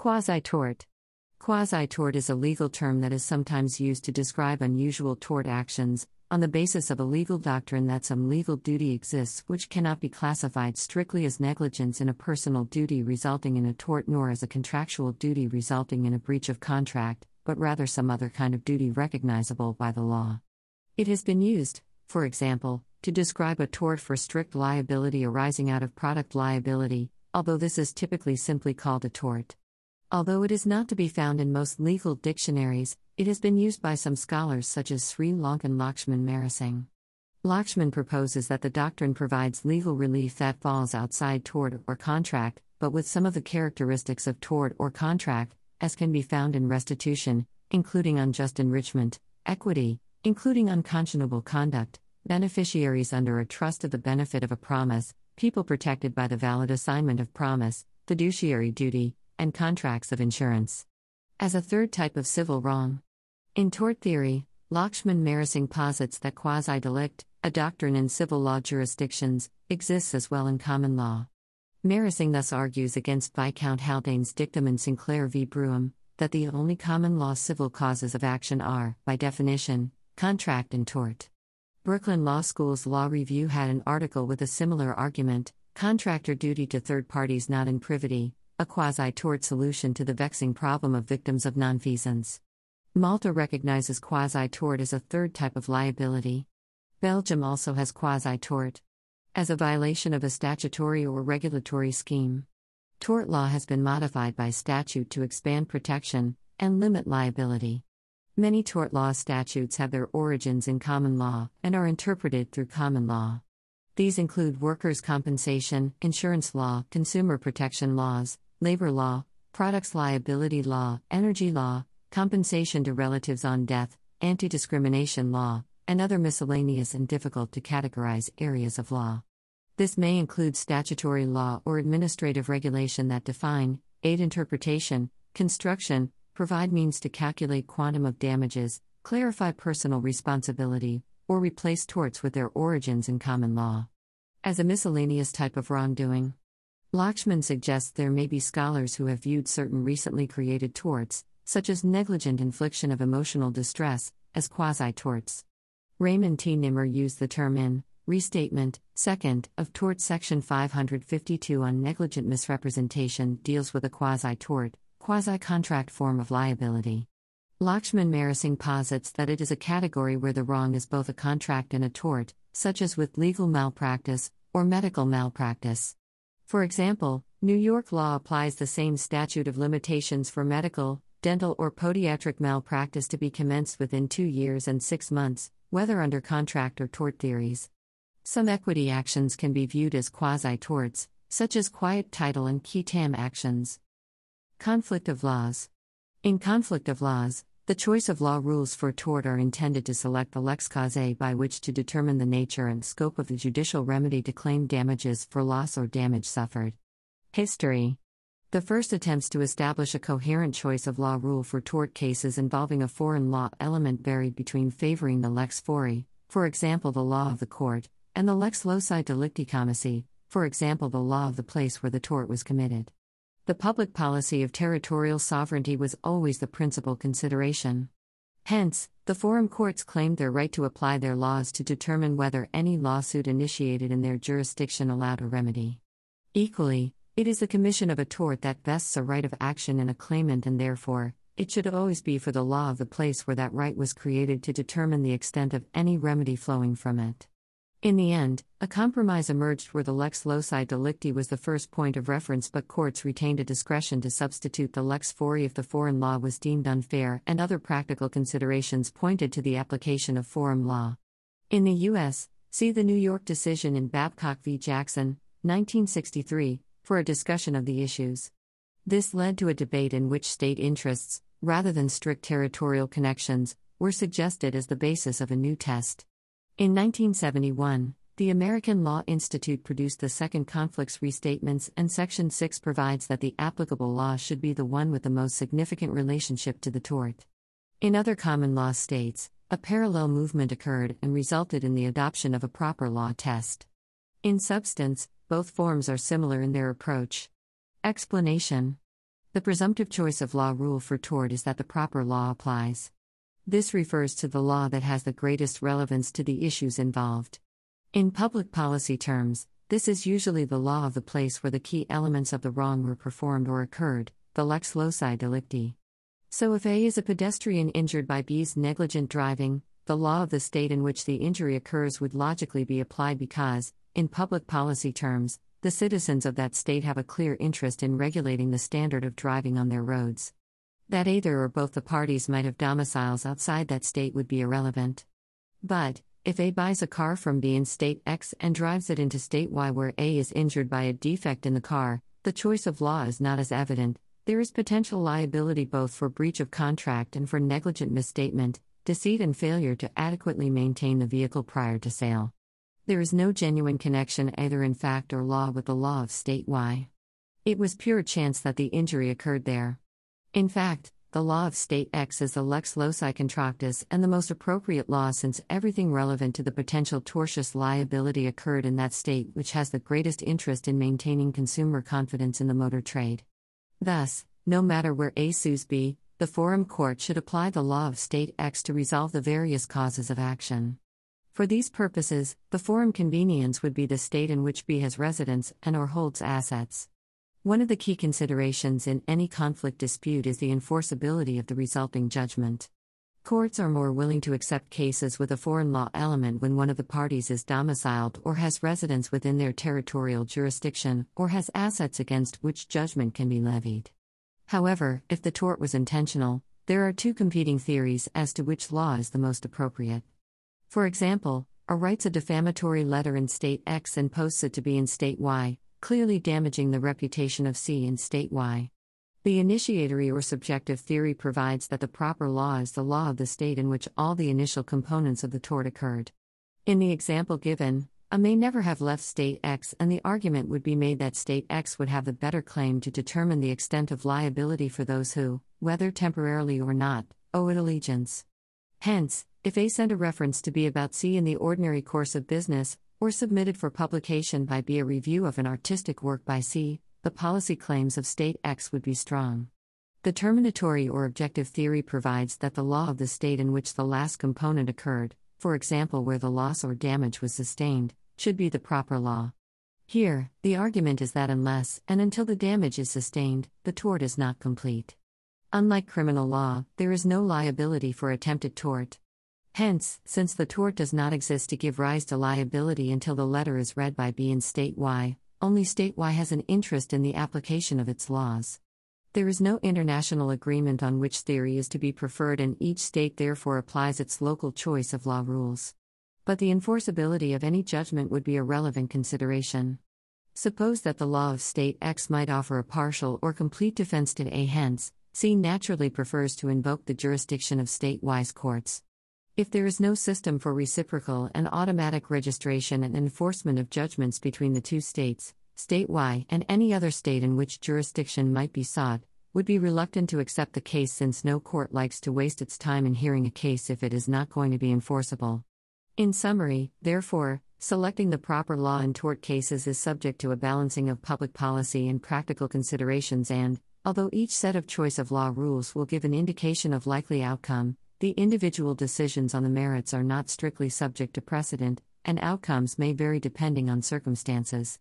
Quasi-tort. Quasi-tort is a legal term that is sometimes used to describe unusual tort actions, on the basis of a legal doctrine that some legal duty exists which cannot be classified strictly as negligence in a personal duty resulting in a tort nor as a contractual duty resulting in a breach of contract, but rather some other kind of duty recognizable by the law. It has been used, for example, to describe a tort for strict liability arising out of product liability, although this is typically simply called a tort. Although it is not to be found in most legal dictionaries, it has been used by some scholars such as Sri Lankan Lakshman Marasinghe. Lakshman proposes that the doctrine provides legal relief that falls outside tort or contract, but with some of the characteristics of tort or contract, as can be found in restitution, including unjust enrichment, equity, including unconscionable conduct, beneficiaries under a trust of the benefit of a promise, people protected by the valid assignment of promise, fiduciary duty, and contracts of insurance. As a third type of civil wrong. In tort theory, Lakshman Marasinghe posits that quasi-delict, a doctrine in civil law jurisdictions, exists as well in common law. Marasinghe thus argues against Viscount Haldane's dictum in Sinclair v. Brouham, that the only common law civil causes of action are, by definition, contract and tort. Brooklyn Law School's Law Review had an article with a similar argument, Contractor Duty to Third Parties Not in Privity, a quasi-tort solution to the vexing problem of victims of nonfeasance. Malta recognizes quasi-tort as a third type of liability. Belgium also has quasi-tort as a violation of a statutory or regulatory scheme. Tort law has been modified by statute to expand protection and limit liability. Many tort law statutes have their origins in common law and are interpreted through common law. These include workers' compensation, insurance law, consumer protection laws, labor law, products liability law, energy law, compensation to relatives on death, anti-discrimination law, and other miscellaneous and difficult to categorize areas of law. This may include statutory law or administrative regulation that define, aid interpretation, construction, provide means to calculate quantum of damages, clarify personal responsibility, or replace torts with their origins in common law. As a miscellaneous type of wrongdoing, Lakshman suggests there may be scholars who have viewed certain recently created torts, such as negligent infliction of emotional distress, as quasi-torts. Raymond T. Nimmer used the term in Restatement, Second, of Torts Section 552 on negligent misrepresentation deals with a quasi-tort, quasi-contract form of liability. Lakshman Marasinghe posits that it is a category where the wrong is both a contract and a tort, such as with legal malpractice or medical malpractice. For example, New York law applies the same statute of limitations for medical, dental, or podiatric malpractice to be commenced within 2 years and 6 months, whether under contract or tort theories. Some equity actions can be viewed as quasi-torts, such as quiet title and qui tam actions. Conflict of laws. In conflict of laws, the choice of law rules for tort are intended to select the lex causae by which to determine the nature and scope of the judicial remedy to claim damages for loss or damage suffered. History. The first attempts to establish a coherent choice of law rule for tort cases involving a foreign law element varied between favoring the lex fori, for example the law of the court, and the lex loci delicti commissi, for example the law of the place where the tort was committed. The public policy of territorial sovereignty was always the principal consideration. Hence, the forum courts claimed their right to apply their laws to determine whether any lawsuit initiated in their jurisdiction allowed a remedy. Equally, it is the commission of a tort that vests a right of action in a claimant, and therefore, it should always be for the law of the place where that right was created to determine the extent of any remedy flowing from it. In the end, a compromise emerged where the lex loci delicti was the first point of reference, but courts retained a discretion to substitute the lex fori if the foreign law was deemed unfair, and other practical considerations pointed to the application of forum law. In the U.S., see the New York decision in Babcock v. Jackson, 1963, for a discussion of the issues. This led to a debate in which state interests, rather than strict territorial connections, were suggested as the basis of a new test. In 1971, the American Law Institute produced the Second, Conflicts Restatements, and Section 6 provides that the applicable law should be the one with the most significant relationship to the tort. In other common law states, a parallel movement occurred and resulted in the adoption of a proper law test. In substance, both forms are similar in their approach. Explanation. The presumptive choice of law rule for tort is that the proper law applies. This refers to the law that has the greatest relevance to the issues involved. In public policy terms, this is usually the law of the place where the key elements of the wrong were performed or occurred, the lex loci delicti. So if A is a pedestrian injured by B's negligent driving, the law of the state in which the injury occurs would logically be applied because, in public policy terms, the citizens of that state have a clear interest in regulating the standard of driving on their roads. That either or both the parties might have domiciles outside that state would be irrelevant. But, if A buys a car from B in state X and drives it into state Y where A is injured by a defect in the car, the choice of law is not as evident. There is potential liability both for breach of contract and for negligent misstatement, deceit and failure to adequately maintain the vehicle prior to sale. There is no genuine connection either in fact or law with the law of state Y. It was pure chance that the injury occurred there. In fact, the law of state X is the lex loci contractus and the most appropriate law since everything relevant to the potential tortious liability occurred in that state which has the greatest interest in maintaining consumer confidence in the motor trade. Thus, no matter where A sues B, the forum court should apply the law of state X to resolve the various causes of action. For these purposes, the forum conveniens would be the state in which B has residence and or holds assets. One of the key considerations in any conflict dispute is the enforceability of the resulting judgment. Courts are more willing to accept cases with a foreign law element when one of the parties is domiciled or has residence within their territorial jurisdiction or has assets against which judgment can be levied. However, if the tort was intentional, there are two competing theories as to which law is the most appropriate. For example, A writes a defamatory letter in state X and posts it to B in state Y, clearly damaging the reputation of C in state Y. The initiatory or subjective theory provides that the proper law is the law of the state in which all the initial components of the tort occurred. In the example given, A may never have left state X and the argument would be made that state X would have the better claim to determine the extent of liability for those who, whether temporarily or not, owe it allegiance. Hence, if A sent a reference to B about C in the ordinary course of business, or submitted for publication by B a review of an artistic work by C, the policy claims of state X would be strong. The terminatory or objective theory provides that the law of the state in which the last component occurred, for example where the loss or damage was sustained, should be the proper law. Here, the argument is that unless and until the damage is sustained, the tort is not complete. Unlike criminal law, there is no liability for attempted tort. Hence, since the tort does not exist to give rise to liability until the letter is read by B in state Y, only state Y has an interest in the application of its laws. There is no international agreement on which theory is to be preferred and each state therefore applies its local choice of law rules. But the enforceability of any judgment would be a relevant consideration. Suppose that the law of state X might offer a partial or complete defense to A, hence, C naturally prefers to invoke the jurisdiction of state Y's courts. If there is no system for reciprocal and automatic registration and enforcement of judgments between the two states, state Y and any other state in which jurisdiction might be sought, would be reluctant to accept the case since no court likes to waste its time in hearing a case if it is not going to be enforceable. In summary, therefore, selecting the proper law in tort cases is subject to a balancing of public policy and practical considerations and, although each set of choice of law rules will give an indication of likely outcome, the individual decisions on the merits are not strictly subject to precedent, and outcomes may vary depending on circumstances.